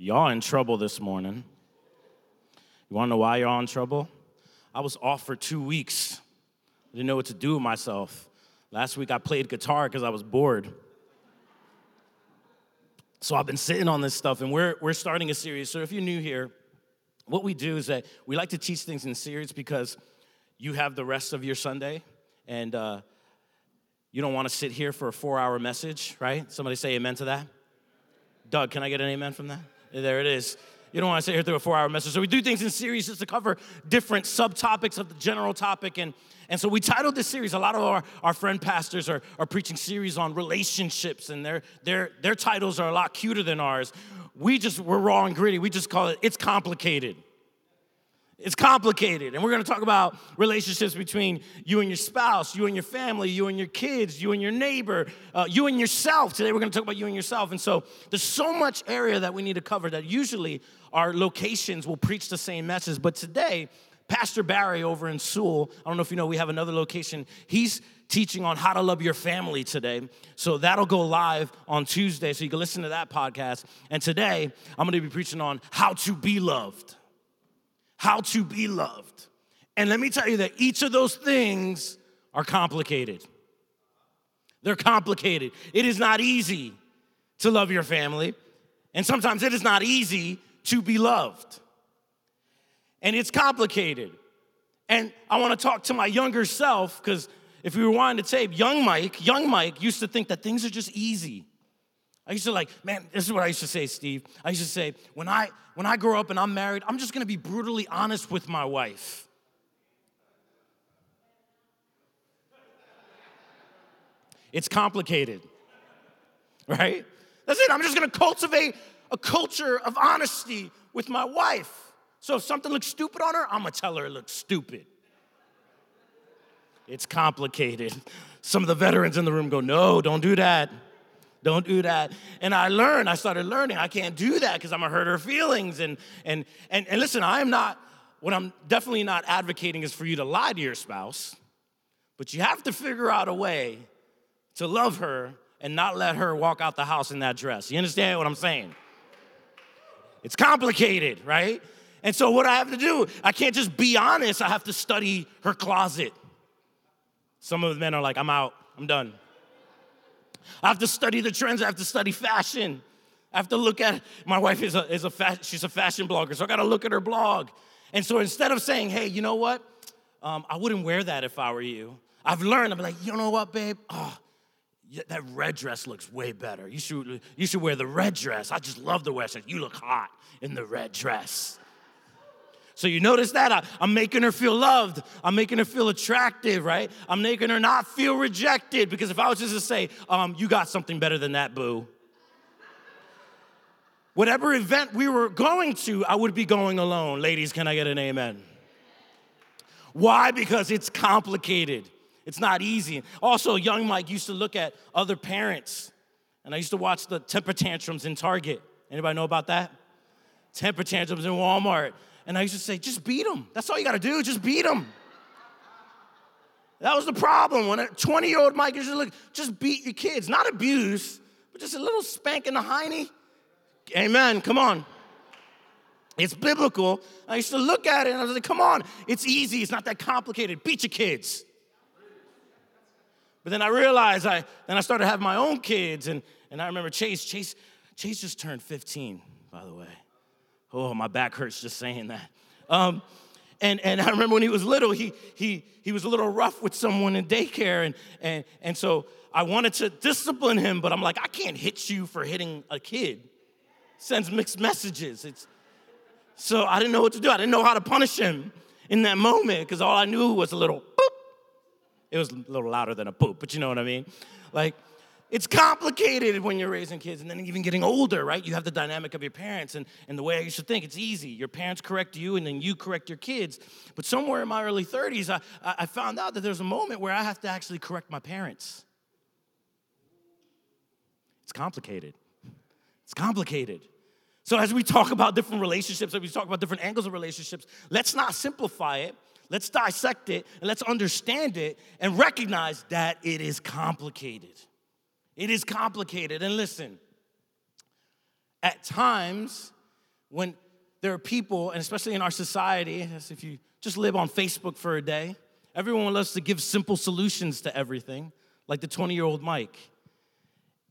Y'all in trouble this morning. You want to know why y'all in trouble? I was off for 2 weeks. I didn't know what to do with myself. Last week I played guitar because I was bored. So I've been sitting on this stuff, and we're starting a series. So if you're new here, what we do is that we like to teach things in series because you have the rest of your Sunday, and you don't want to sit here for a 4-hour message, right? Somebody say amen to that. Doug, can I get an amen from that? There it is. You don't want to sit here through a 4-hour message. So we do things in series just to cover different subtopics of the general topic. And so we titled this series, a lot of our friend pastors are preaching series on relationships, and their titles are a lot cuter than ours. We're raw and gritty. We just call it, it's complicated. It's complicated. And we're going to talk about relationships between you and your spouse, you and your family, you and your kids, you and your neighbor, you and yourself. Today we're going to talk about you and yourself. And so there's so much area that we need to cover that usually our locations will preach the same message. But today, Pastor Barry over in Sewell, I don't know if you know, we have another location. He's teaching on how to love your family today. So that'll go live on Tuesday, so you can listen to that podcast. And today I'm going to be preaching on how to be loved. How to be loved. And let me tell you that each of those things are complicated. They're complicated. It is not easy to love your family. And sometimes it is not easy to be loved. And it's complicated. And I want to talk to my younger self, because if we rewind the tape, young Mike used to think that things are just easy. I used to this is what I used to say, Steve. I used to say, when I grow up and I'm married, I'm just going to be brutally honest with my wife. It's complicated, right? That's it. I'm just going to cultivate a culture of honesty with my wife. So if something looks stupid on her, I'm going to tell her it looks stupid. It's complicated. Some of the veterans in the room go, no, don't do that. Don't do that. And I started learning. I can't do that because I'm going to hurt her feelings. And listen, what I'm definitely not advocating is for you to lie to your spouse, but you have to figure out a way to love her and not let her walk out the house in that dress. You understand what I'm saying? It's complicated, right? And so what I have to do, I can't just be honest. I have to study her closet. Some of the men are like, I'm out. I'm done. I have to study the trends. I have to study fashion. I have to look at, my wife she's a fashion blogger, so I got to look at her blog. And so instead of saying, hey, you know what? I wouldn't wear that if I were you. I've learned, I'm like, you know what, babe? Oh, that red dress looks way better. You should wear the red dress. I just love the red dress. You look hot in the red dress. So you notice that I'm making her feel loved. I'm making her feel attractive, right? I'm making her not feel rejected, because if I was just to say, you got something better than that, boo. Whatever event we were going to, I would be going alone. Ladies, can I get an amen? Why? Because it's complicated. It's not easy. Also, young Mike used to look at other parents, and I used to watch the temper tantrums in Target. Anybody know about that? Temper tantrums in Walmart. And I used to say, just beat them. That's all you got to do, just beat them. That was the problem. When a 20-year-old Mike used to look, just beat your kids. Not abuse, but just a little spank in the hiney. Amen, come on. It's biblical. I used to look at it and I was like, come on. It's easy, it's not that complicated. Beat your kids. But then I realized, I started having my own kids. And I remember Chase just turned 15, by the way. Oh, my back hurts just saying that. And I remember when he was little, he was a little rough with someone in daycare, and so I wanted to discipline him, but I'm like, I can't hit you for hitting a kid. Sends mixed messages. So I didn't know what to do. I didn't know how to punish him in that moment, because all I knew was a little boop. It was a little louder than a boop, but you know what I mean. Like, it's complicated when you're raising kids, and then even getting older, right? You have the dynamic of your parents, and the way I used to think, it's easy. Your parents correct you, and then you correct your kids. But somewhere in my early 30s, I found out that there's a moment where I have to actually correct my parents. It's complicated. It's complicated. So as we talk about different relationships, as we talk about different angles of relationships, let's not simplify it. Let's dissect it, and let's understand it, and recognize that it is complicated. It is complicated. And listen, at times, when there are people, and especially in our society, if you just live on Facebook for a day, everyone loves to give simple solutions to everything, like the 20-year-old Mike.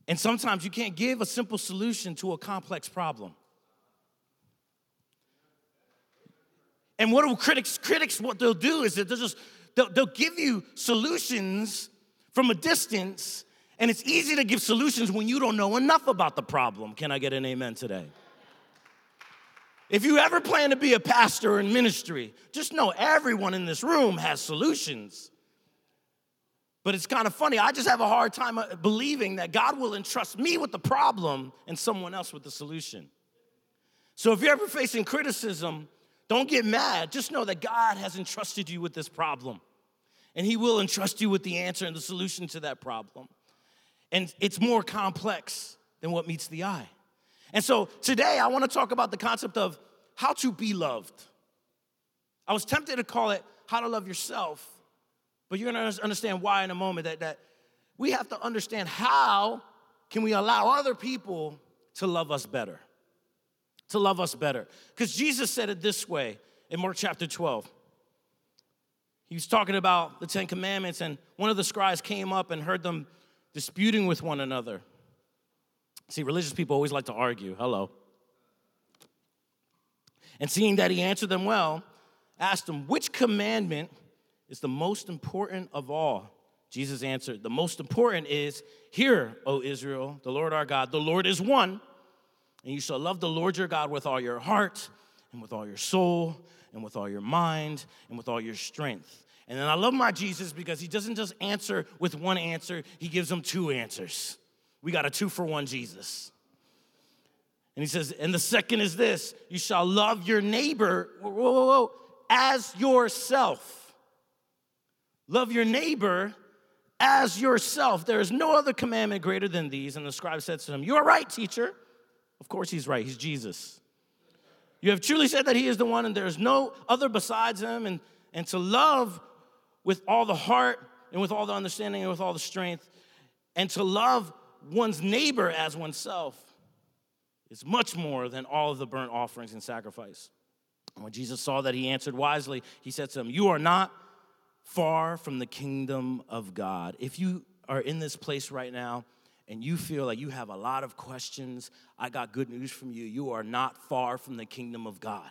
And sometimes you can't give a simple solution to a complex problem. And what do critics, what they'll do is that they'll give you solutions from a distance, and it's easy to give solutions when you don't know enough about the problem. Can I get an amen today? If you ever plan to be a pastor in ministry, just know everyone in this room has solutions. But it's kind of funny. I just have a hard time believing that God will entrust me with the problem and someone else with the solution. So if you're ever facing criticism, don't get mad. Just know that God has entrusted you with this problem. And he will entrust you with the answer and the solution to that problem. And it's more complex than what meets the eye. And so today I want to talk about the concept of how to be loved. I was tempted to call it how to love yourself, but you're going to understand why in a moment, that we have to understand how can we allow other people to love us better, Because Jesus said it this way in Mark chapter 12. He was talking about the Ten Commandments, and one of the scribes came up and heard them disputing with one another. See, religious people always like to argue. Hello. And seeing that he answered them well, asked him, which commandment is the most important of all? Jesus answered, the most important is, hear, O Israel, the Lord our God, the Lord is one. And you shall love the Lord your God with all your heart and with all your soul and with all your mind and with all your strength. And then I love my Jesus because he doesn't just answer with one answer. He gives them two answers. We got a 2-for-1 Jesus. And he says, and the second is this, you shall love your neighbor, as yourself. Love your neighbor as yourself. There is no other commandment greater than these. And the scribe said to him, you are right, teacher. Of course he's right. He's Jesus. You have truly said that he is the one and there is no other besides him. And to love with all the heart and with all the understanding and with all the strength, and to love one's neighbor as oneself is much more than all of the burnt offerings and sacrifice. And when Jesus saw that he answered wisely, he said to him, you are not far from the kingdom of God. If you are in this place right now and you feel like you have a lot of questions, I got good news from you. You are not far from the kingdom of God.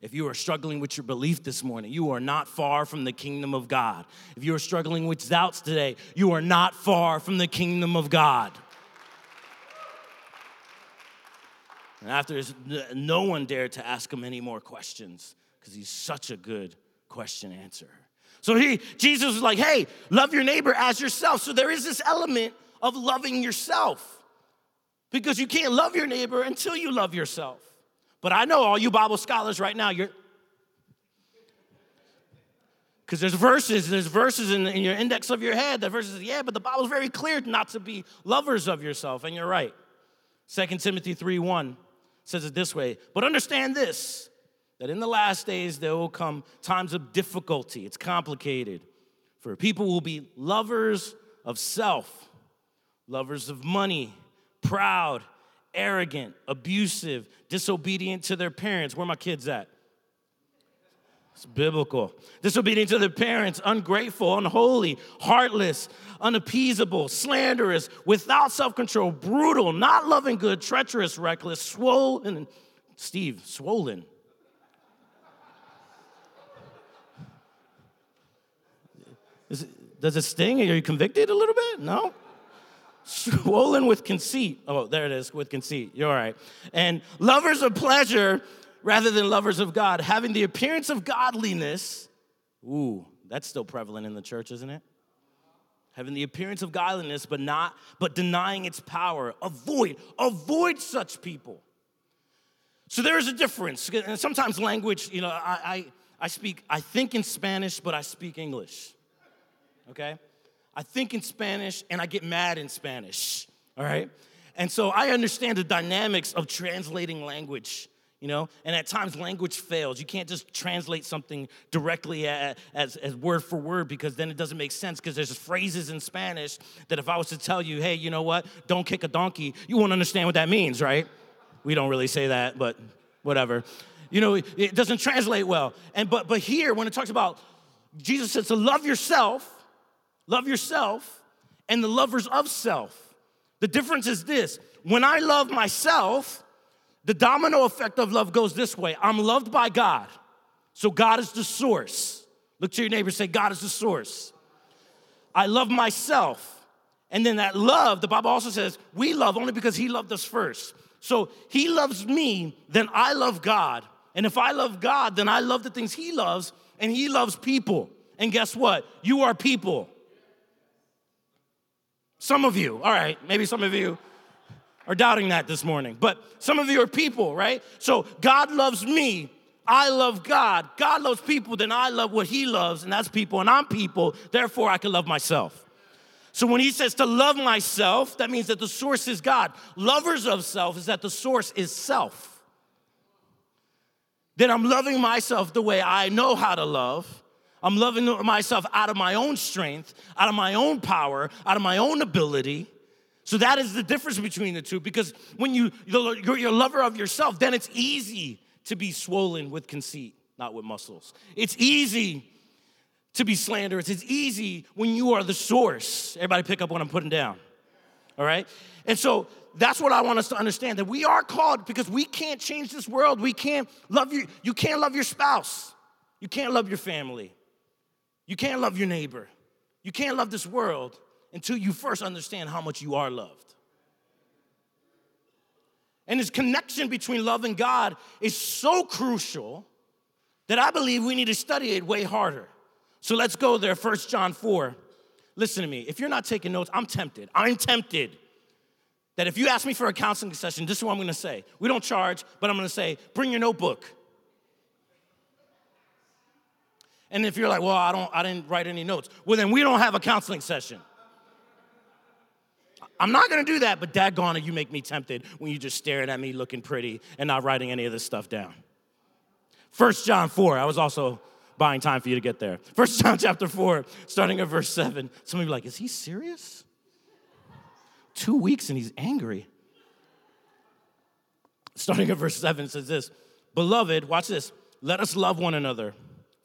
If you are struggling with your belief this morning, you are not far from the kingdom of God. If you are struggling with doubts today, you are not far from the kingdom of God. And after this, no one dared to ask him any more questions because he's such a good question answerer. So Jesus was like, hey, love your neighbor as yourself. So there is this element of loving yourself because you can't love your neighbor until you love yourself. But I know all you Bible scholars right now, you're, because there's verses in your index of your head, that verses, yeah, but the Bible's very clear not to be lovers of yourself, and you're right. 2 Timothy 3:1 says it this way, but understand this, that in the last days there will come times of difficulty. It's complicated. For people will be lovers of self, lovers of money, proud, arrogant, abusive, disobedient to their parents. Where are my kids at? It's biblical. Disobedient to their parents, ungrateful, unholy, heartless, unappeasable, slanderous, without self-control, brutal, not loving good, treacherous, reckless, swollen. Steve, swollen. Does it sting? Are you convicted a little bit? No? Swollen with conceit. Oh, there it is, with conceit. You're all right. And lovers of pleasure rather than lovers of God, having the appearance of godliness. Ooh, that's still prevalent in the church, isn't it? Having the appearance of godliness, but denying its power. Avoid such people. So there is a difference. And sometimes language, you know, I think in Spanish, but I speak English. Okay? I think in Spanish, and I get mad in Spanish, all right? And so I understand the dynamics of translating language, you know? And at times, language fails. You can't just translate something directly as word for word because then it doesn't make sense because there's phrases in Spanish that if I was to tell you, hey, you know what, don't kick a donkey, you won't understand what that means, right? We don't really say that, but whatever. You know, it doesn't translate well. And but here, when it talks about, Jesus says to love yourself, and the lovers of self. The difference is this. When I love myself, the domino effect of love goes this way. I'm loved by God, so God is the source. Look to your neighbor and say, God is the source. I love myself. And then that love, the Bible also says, we love only because he loved us first. So he loves me, then I love God. And if I love God, then I love the things he loves, and he loves people. And guess what? You are people. Some of you, all right, maybe some of you are doubting that this morning, but some of you are people, right? So God loves me, I love God. God loves people, then I love what he loves, and that's people, and I'm people, therefore I can love myself. So when he says to love myself, that means that the source is God. Lovers of self is that the source is self. Then I'm loving myself the way I know how to love. I'm loving myself out of my own strength, out of my own power, out of my own ability. So that is the difference between the two, because when you're a lover of yourself, then it's easy to be swollen with conceit, not with muscles. It's easy to be slanderous. It's easy when you are the source. Everybody pick up what I'm putting down, all right? And so that's what I want us to understand, that we are called because we can't change this world. We can't love you. You can't love your spouse. You can't love your family. You can't love your neighbor. You can't love this world until you first understand how much you are loved. And this connection between love and God is so crucial that I believe we need to study it way harder. So let's go there, 1 John 4. Listen to me. If you're not taking notes, I'm tempted that if you ask me for a counseling session, this is what I'm going to say. We don't charge, but I'm going to say, bring your notebook. And if you're like, well, I didn't write any notes. Well, then we don't have a counseling session. I'm not going to do that, but daggone it, you make me tempted when you're just staring at me looking pretty and not writing any of this stuff down. 1 John 4. I was also buying time for you to get there. 1 John chapter 4, starting at verse 7. Some of you are like, is he serious? 2 weeks and he's angry. Starting at verse 7 says this, beloved, watch this, let us love one another,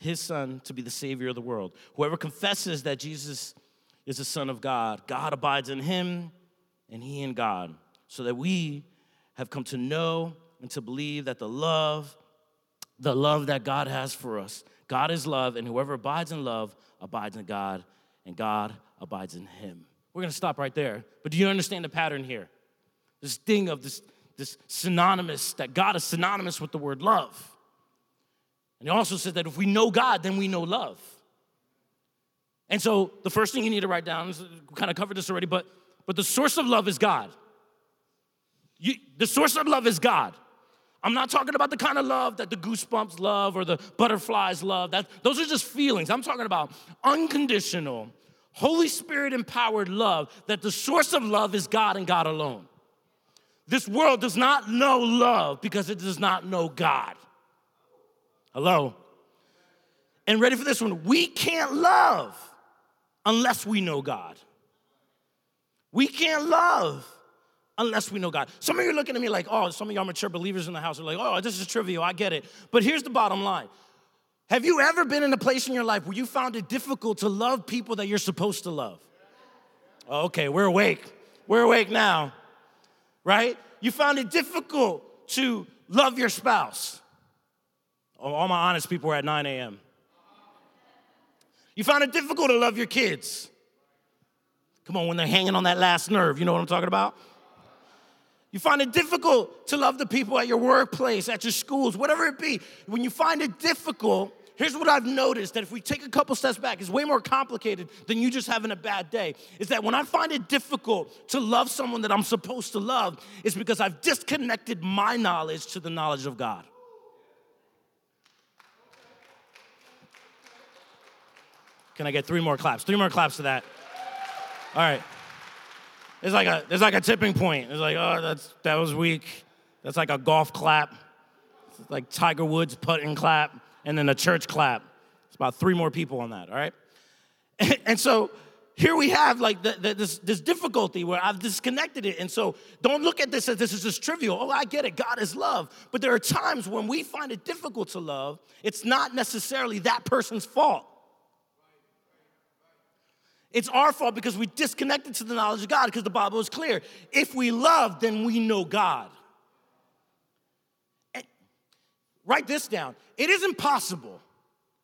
his Son to be the Savior of the world. Whoever confesses that Jesus is the Son of God, God abides in him and he in God, so that we have come to know and to believe that the love that God has for us, God is love, and whoever abides in love abides in God, and God abides in him. We're going to stop right there, but do you understand the pattern here? This thing of this synonymous, that God is synonymous with the word love. And it also says that if we know God, then we know love. And so the first thing you need to write down, we kind of covered this already, but the source of love is God. The source of love is God. I'm not talking about the kind of love that the goosebumps love or the butterflies love. Those are just feelings. I'm talking about unconditional, Holy Spirit-empowered love, that the source of love is God and God alone. This world does not know love because it does not know God. Hello? And ready for this one, we can't love unless we know God. We can't love unless we know God. Some of you are looking at me like, oh, some of y'all mature believers in the house are like, oh, this is trivial, I get it. But here's the bottom line. Have you ever been in a place in your life where you found it difficult to love people that you're supposed to love? Okay, we're awake. We're awake now, right? You found it difficult to love your spouse. All my honest people are at 9 a.m. You find it difficult to love your kids. Come on, when they're hanging on that last nerve, you know what I'm talking about? You find it difficult to love the people at your workplace, at your schools, whatever it be. When you find it difficult, here's what I've noticed, that if we take a couple steps back, it's way more complicated than you just having a bad day. Is that when I find it difficult to love someone that I'm supposed to love, it's because I've disconnected my knowledge to the knowledge of God. Can I get three more claps? Three more claps to that. All right. There's like a tipping point. It's like, oh, that was weak. That's like a golf clap. It's like Tiger Woods putting clap, and then a church clap. It's about three more people on that, all right? And so here we have like this difficulty where I've disconnected it. And so don't look at this as this is just trivial. Oh, I get it. God is love. But there are times when we find it difficult to love. It's not necessarily that person's fault. It's our fault because we disconnected to the knowledge of God, because the Bible is clear. If we love, then we know God. And write this down. It is impossible.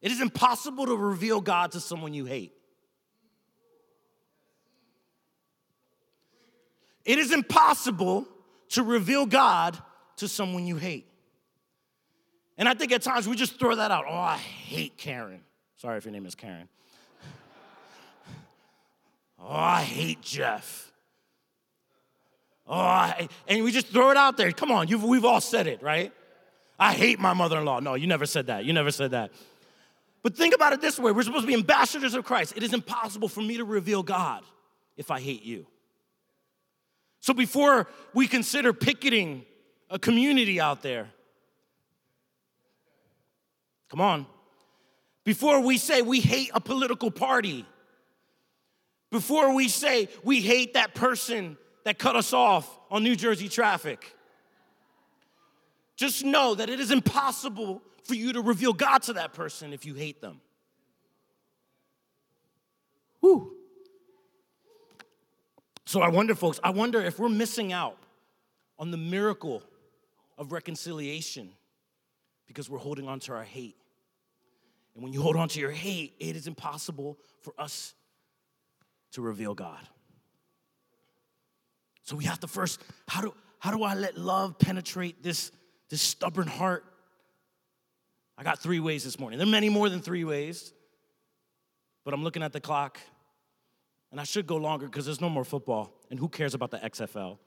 It is impossible to reveal God to someone you hate. It is impossible to reveal God to someone you hate. And I think at times we just throw that out. Oh, I hate Karen. Sorry if your name is Karen. Oh, I hate Jeff. And we just throw it out there. Come on, we've all said it, right? I hate my mother-in-law. No, you never said that. You never said that. But think about it this way. We're supposed to be ambassadors of Christ. It is impossible for me to reveal God if I hate you. So before we consider picketing a community out there, come on. Before we say we hate a political party, before we say we hate that person that cut us off on New Jersey traffic, just know that it is impossible for you to reveal God to that person if you hate them. Whew. So I wonder, folks, if we're missing out on the miracle of reconciliation because we're holding on to our hate. And when you hold on to your hate, it is impossible for us to reveal God. So we have to first, how do I let love penetrate this stubborn heart? I got three ways this morning. There are many more than three ways, but I'm looking at the clock, and I should go longer because there's no more football, and who cares about the XFL?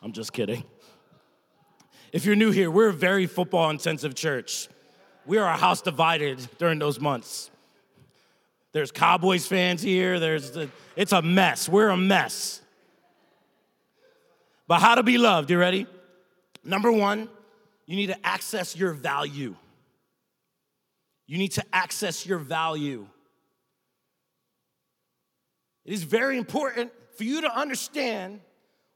I'm just kidding. If you're new here, we're a very football-intensive church. We are a house divided during those months. There's Cowboys fans here. It's a mess. We're a mess. But how to be loved, you ready? Number one, you need to access your value. You need to access your value. It is very important for you to understand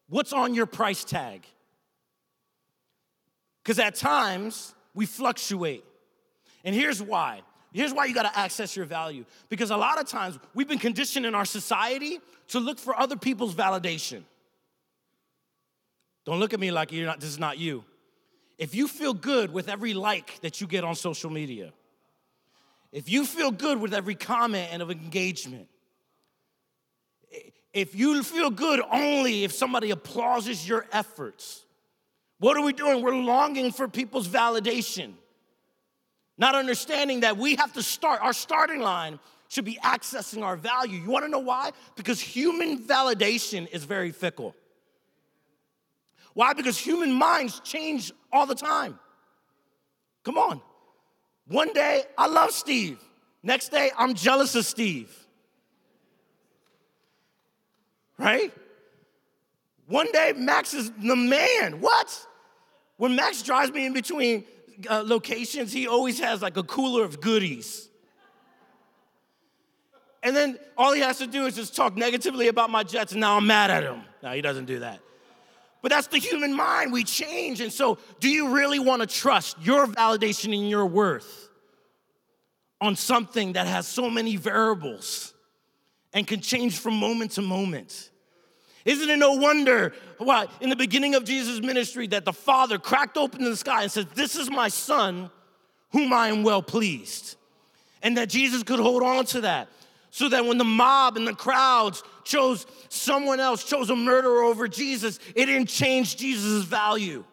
what's on your price tag. Because at times, we fluctuate. And here's why. Here's why you got to access your value. Because a lot of times we've been conditioned in our society to look for other people's validation. Don't look at me like this is not you. If you feel good with every like that you get on social media, if you feel good with every comment and of engagement, if you feel good only if somebody applauses your efforts, what are we doing? We're longing for people's validation. Not understanding that we have to start, our starting line should be accessing our value. You wanna know why? Because human validation is very fickle. Why? Because human minds change all the time. Come on. One day, I love Steve. Next day, I'm jealous of Steve. Right? One day, Max is the man. What? When Max drives me in between locations, he always has like a cooler of goodies. And then all he has to do is just talk negatively about my Jets, and now I'm mad at him. No, he doesn't do that. But that's the human mind. We change. And so do you really want to trust your validation and your worth on something that has so many variables and can change from moment to moment? Isn't it no wonder why in the beginning of Jesus' ministry that the Father cracked open the sky and said, "This is my Son whom I am well pleased." And that Jesus could hold on to that so that when the mob and the crowds chose someone else, chose a murderer over Jesus, it didn't change Jesus' value.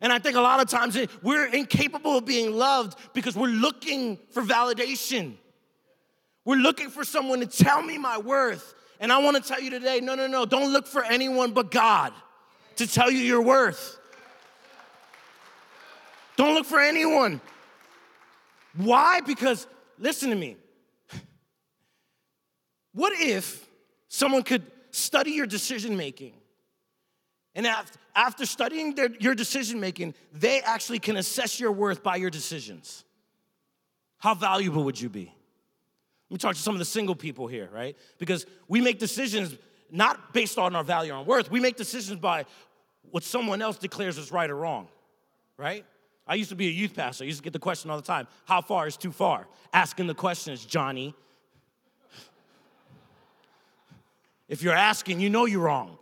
And I think a lot of times we're incapable of being loved because we're looking for validation. We're looking for someone to tell me my worth. And I want to tell you today, no. Don't look for anyone but God to tell you your worth. Don't look for anyone. Why? Because, listen to me. What if someone could study your decision-making? And after studying your decision-making, they actually can assess your worth by your decisions. How valuable would you be? Let me talk to some of the single people here, right? Because we make decisions not based on our value or worth. We make decisions by what someone else declares is right or wrong, right? I used to be a youth pastor. I used to get the question all the time, how far is too far? Asking the question is, Johnny. If you're asking, you know you're wrong.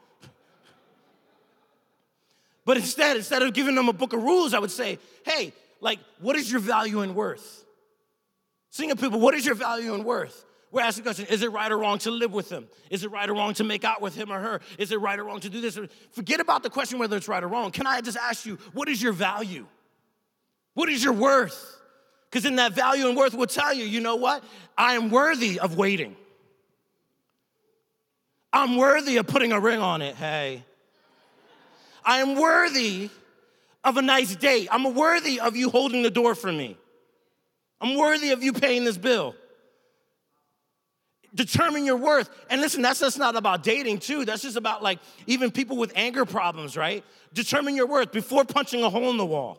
But instead of giving them a book of rules, I would say, hey, what is your value and worth? Single people, what is your value and worth? We're asking the question, is it right or wrong to live with him? Is it right or wrong to make out with him or her? Is it right or wrong to do this? Forget about the question whether it's right or wrong. Can I just ask you, what is your value? What is your worth? Because in that value and worth will tell you, you know what? I am worthy of waiting. I'm worthy of putting a ring on it, hey. I am worthy of a nice date. I'm worthy of you holding the door for me. I'm worthy of you paying this bill. Determine your worth. And listen, that's just not about dating, too. That's just about, even people with anger problems, right? Determine your worth before punching a hole in the wall.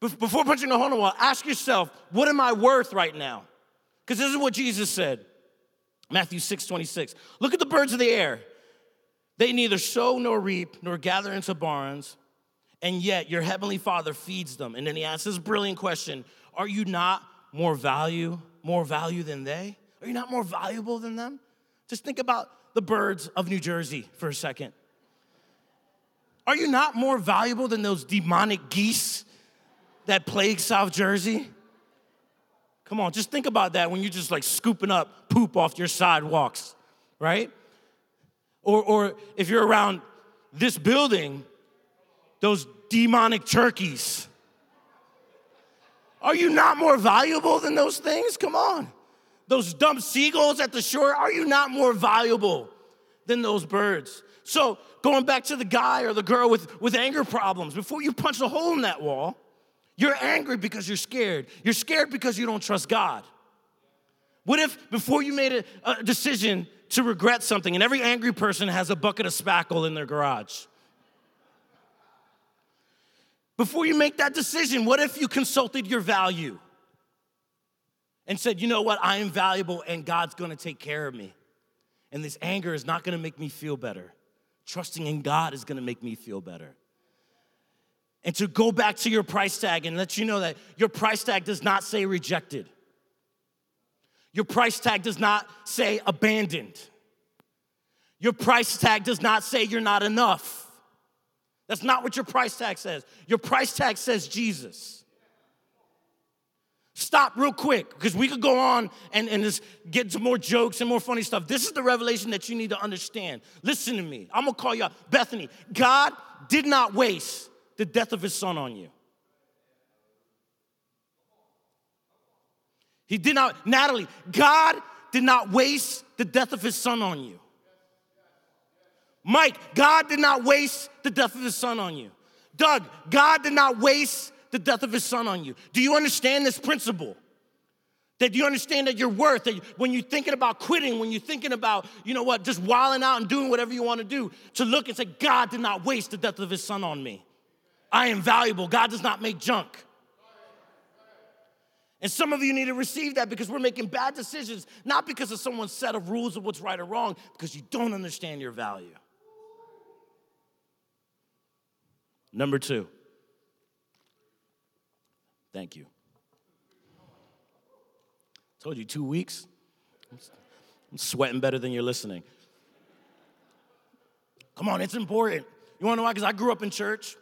Before punching a hole in the wall, ask yourself, what am I worth right now? Because this is what Jesus said. Matthew 6:26. Look at the birds of the air. They neither sow nor reap nor gather into barns, and yet your heavenly Father feeds them. And then he asks this brilliant question, are you not more value than they? Are you not more valuable than them? Just think about the birds of New Jersey for a second. Are you not more valuable than those demonic geese that plague South Jersey? Come on, just think about that when you're just scooping up poop off your sidewalks, right? Or if you're around this building, those demonic turkeys. Are you not more valuable than those things? Come on. Those dumb seagulls at the shore, are you not more valuable than those birds? So going back to the guy or the girl with anger problems, before you punch a hole in that wall, you're angry because you're scared. You're scared because you don't trust God. What if before you made a decision to regret something, and every angry person has a bucket of spackle in their garage. Before you make that decision, what if you consulted your value and said, you know what, I am valuable and God's gonna take care of me. And this anger is not gonna make me feel better. Trusting in God is gonna make me feel better. And to go back to your price tag and let you know that your price tag does not say rejected. Your price tag does not say abandoned. Your price tag does not say you're not enough. That's not what your price tag says. Your price tag says Jesus. Stop real quick, because we could go on and just get some more jokes and more funny stuff. This is the revelation that you need to understand. Listen to me. I'm going to call you out. Bethany, God did not waste the death of his Son on you. He did not, Natalie, God did not waste the death of his Son on you. Mike, God did not waste the death of his Son on you. Doug, God did not waste the death of his Son on you. Do you understand this principle? Do you understand that your worth, that when you're thinking about quitting, when you're thinking about, just wilding out and doing whatever you want to do, to look and say, God did not waste the death of his Son on me. I am valuable. God does not make junk. And some of you need to receive that because we're making bad decisions, not because of someone's set of rules of what's right or wrong, because you don't understand your value. Number two. Thank you. Told you, 2 weeks. I'm sweating better than you're listening. Come on, it's important. You wanna know why? Because I grew up in church.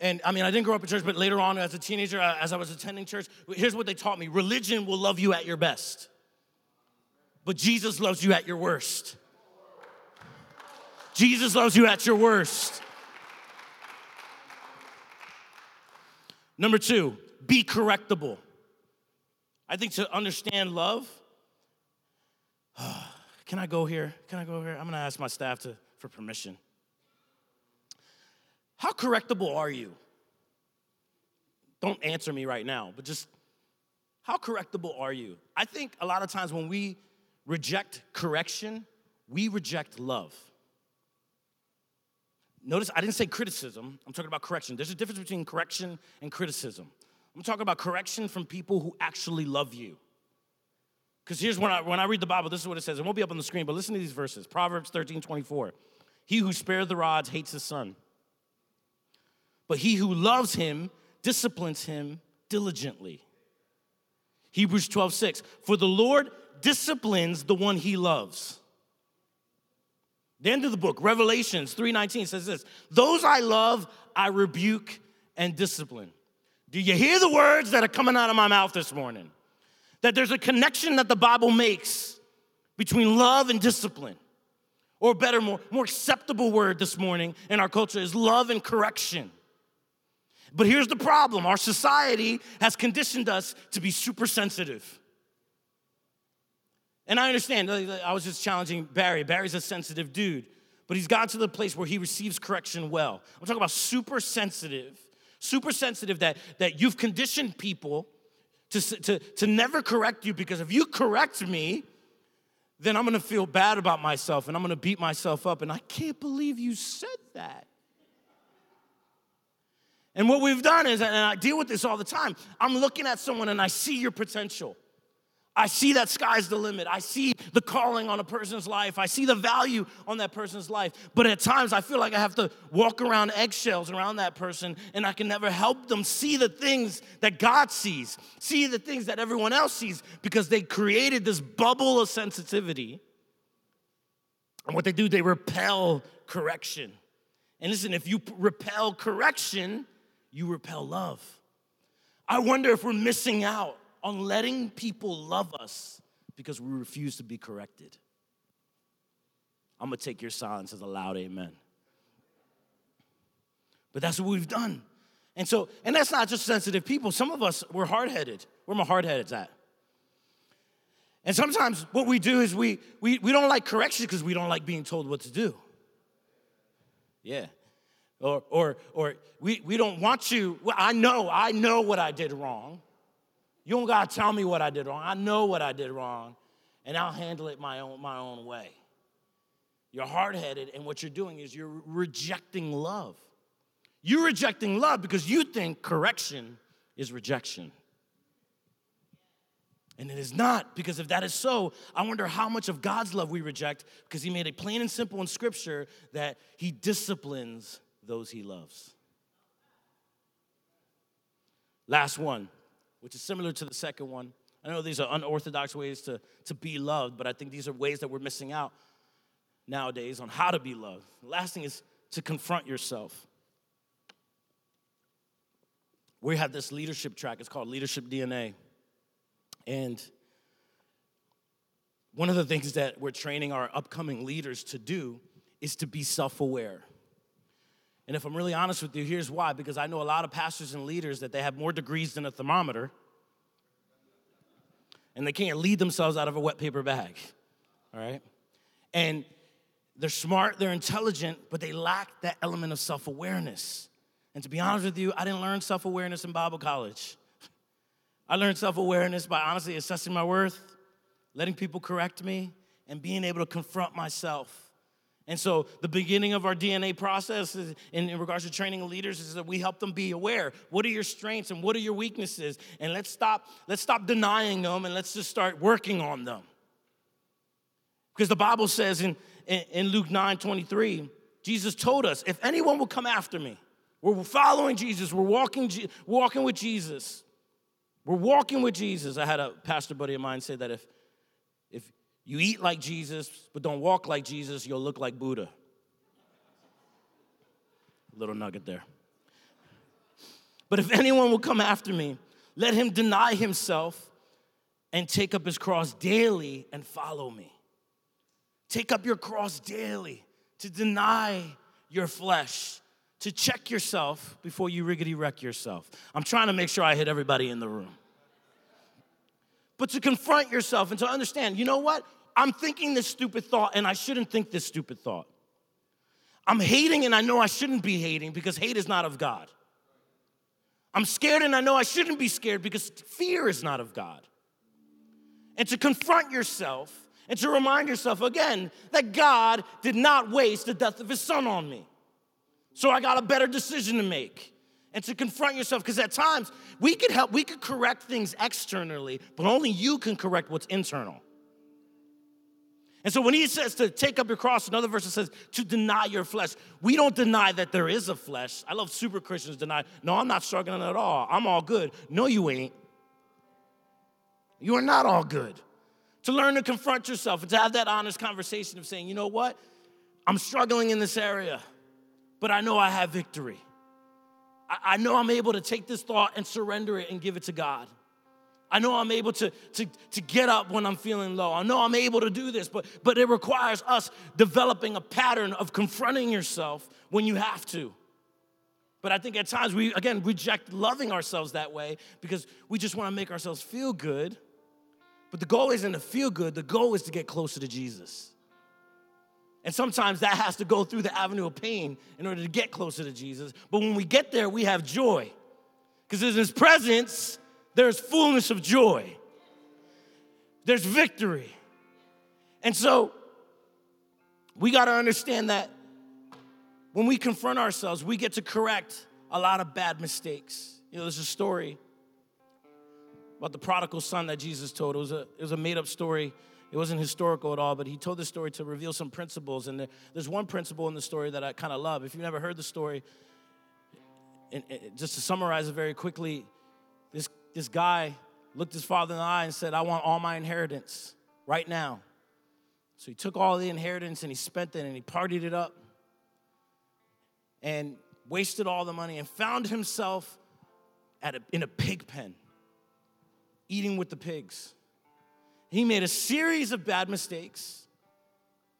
And I mean, I didn't grow up in church, but later on as a teenager, as I was attending church, here's what they taught me. Religion will love you at your best, but Jesus loves you at your worst. Jesus loves you at your worst. Number two, be correctable. I think to understand love, Can I go here? I'm gonna ask my staff for permission. How correctable are you? Don't answer me right now, but just how correctable are you? I think a lot of times when we reject correction, we reject love. Notice I didn't say criticism, I'm talking about correction. There's a difference between correction and criticism. I'm talking about correction from people who actually love you. Because here's when I read the Bible, this is what it says. It won't be up on the screen, but listen to these verses. Proverbs 13:24. He who spares the rod hates his son, but he who loves him disciplines him diligently. Hebrews 12:6. For the Lord disciplines the one he loves. The end of the book, Revelations 3:19 says this. Those I love, I rebuke and discipline. Do you hear the words that are coming out of my mouth this morning? That there's a connection that the Bible makes between love and discipline. Or better, more acceptable word this morning in our culture is love and correction. But here's the problem. Our society has conditioned us to be super sensitive. And I understand. I was just challenging Barry. Barry's a sensitive dude. But he's gotten to the place where he receives correction well. I'm talking about super sensitive. Super sensitive that you've conditioned people to never correct you, because if you correct me, then I'm going to feel bad about myself and I'm going to beat myself up. And I can't believe you said that. And what we've done is, and I deal with this all the time, I'm looking at someone and I see your potential. I see that sky's the limit. I see the calling on a person's life. I see the value on that person's life. But at times I feel like I have to walk around eggshells around that person, and I can never help them see the things that God sees, see the things that everyone else sees, because they created this bubble of sensitivity. And what they do, they repel correction. And listen, if you repel correction, you repel love. I wonder if we're missing out on letting people love us because we refuse to be corrected. I'm gonna take your silence as a loud amen. But that's what we've done. And that's not just sensitive people. Some of us, we're hard-headed. Where my hard-headed's at? And sometimes what we do is we don't like correction because we don't like being told what to do. Yeah. Or we don't want you, well, I know what I did wrong. You don't gotta tell me what I did wrong. I know what I did wrong, and I'll handle it my own way. You're hard-headed, and what you're doing is you're rejecting love. You're rejecting love because you think correction is rejection. And it is not, because if that is so, I wonder how much of God's love we reject, because he made it plain and simple in Scripture that he disciplines those he loves. Last one, which is similar to the second one. I know these are unorthodox ways to be loved, but I think these are ways that we're missing out nowadays on how to be loved. The last thing is to confront yourself. We have this leadership track. It's called Leadership DNA. And one of the things that we're training our upcoming leaders to do is to be self-aware. And if I'm really honest with you, here's why. Because I know a lot of pastors and leaders that they have more degrees than a thermometer, and they can't lead themselves out of a wet paper bag, all right? And they're smart, they're intelligent, but they lack that element of self-awareness. And to be honest with you, I didn't learn self-awareness in Bible college. I learned self-awareness by honestly assessing my worth, letting people correct me, and being able to confront myself. And so the beginning of our DNA process is, in regards to training leaders, is that we help them be aware. What are your strengths and what are your weaknesses? And let's stop denying them, and let's just start working on them. Because the Bible says in Luke 9:23, Jesus told us, if anyone will come after me, we're following Jesus, we're walking with Jesus. We're walking with Jesus. I had a pastor buddy of mine say that if you eat like Jesus, but don't walk like Jesus, you'll look like Buddha. Little nugget there. But if anyone will come after me, let him deny himself and take up his cross daily and follow me. Take up your cross daily, to deny your flesh, to check yourself before you rickety-wreck yourself. I'm trying to make sure I hit everybody in the room. But to confront yourself and to understand, you know what? I'm thinking this stupid thought, and I shouldn't think this stupid thought. I'm hating, and I know I shouldn't be hating because hate is not of God. I'm scared, and I know I shouldn't be scared because fear is not of God. And to confront yourself and to remind yourself again that God did not waste the death of his son on me. So I got a better decision to make. And to confront yourself, because at times we could help, we could correct things externally, but only you can correct what's internal. And so when he says to take up your cross, another verse says to deny your flesh. We don't deny that there is a flesh. I love super Christians deny, no, I'm not struggling at all. I'm all good. No, you ain't. You are not all good. To learn to confront yourself and to have that honest conversation of saying, you know what? I'm struggling in this area, but I know I have victory. I know I'm able to take this thought and surrender it and give it to God. I know I'm able to get up when I'm feeling low. I know I'm able to do this, but it requires us developing a pattern of confronting yourself when you have to. But I think at times we, again, reject loving ourselves that way because we just want to make ourselves feel good. But the goal isn't to feel good. The goal is to get closer to Jesus. And sometimes that has to go through the avenue of pain in order to get closer to Jesus. But when we get there, we have joy. Because in his presence, there's fullness of joy. There's victory. And so we got to understand that when we confront ourselves, we get to correct a lot of bad mistakes. You know, there's a story about the prodigal son that Jesus told. It was a made-up story. It wasn't historical at all, but he told the story to reveal some principles. And there's one principle in the story that I kind of love. If you've never heard the story, and just to summarize it very quickly, this guy looked his father in the eye and said, I want all my inheritance right now. So he took all the inheritance and he spent it and he partied it up and wasted all the money and found himself in a pig pen, eating with the pigs. He made a series of bad mistakes,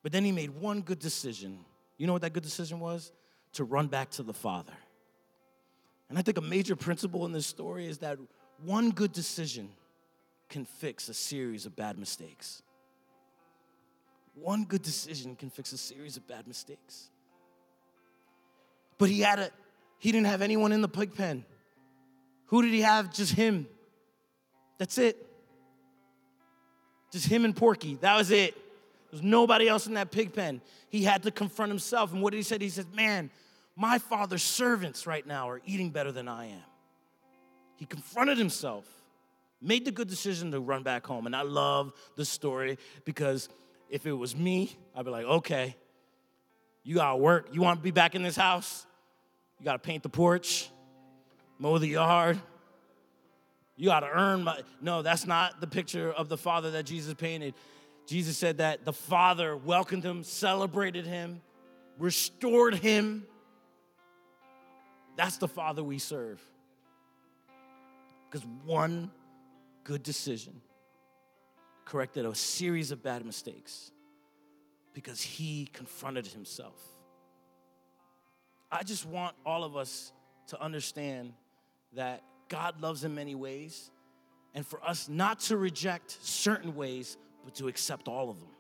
but then he made one good decision. You know what that good decision was? To run back to the Father. And I think a major principle in this story is that one good decision can fix a series of bad mistakes. One good decision can fix a series of bad mistakes. But he didn't have anyone in the pig pen. Who did he have? Just him. That's it. Just him and Porky. That was it. There was nobody else in that pig pen. He had to confront himself. And what did he say? He said, man, my father's servants right now are eating better than I am. He confronted himself, made the good decision to run back home. And I love the story because if it was me, I'd be like, okay, you got to work. You want to be back in this house? You got to paint the porch, mow the yard. You got to earn my... No, that's not the picture of the Father that Jesus painted. Jesus said that the Father welcomed him, celebrated him, restored him. That's the Father we serve. Because one good decision corrected a series of bad mistakes because he confronted himself. I just want all of us to understand that God loves in many ways, and for us not to reject certain ways, but to accept all of them.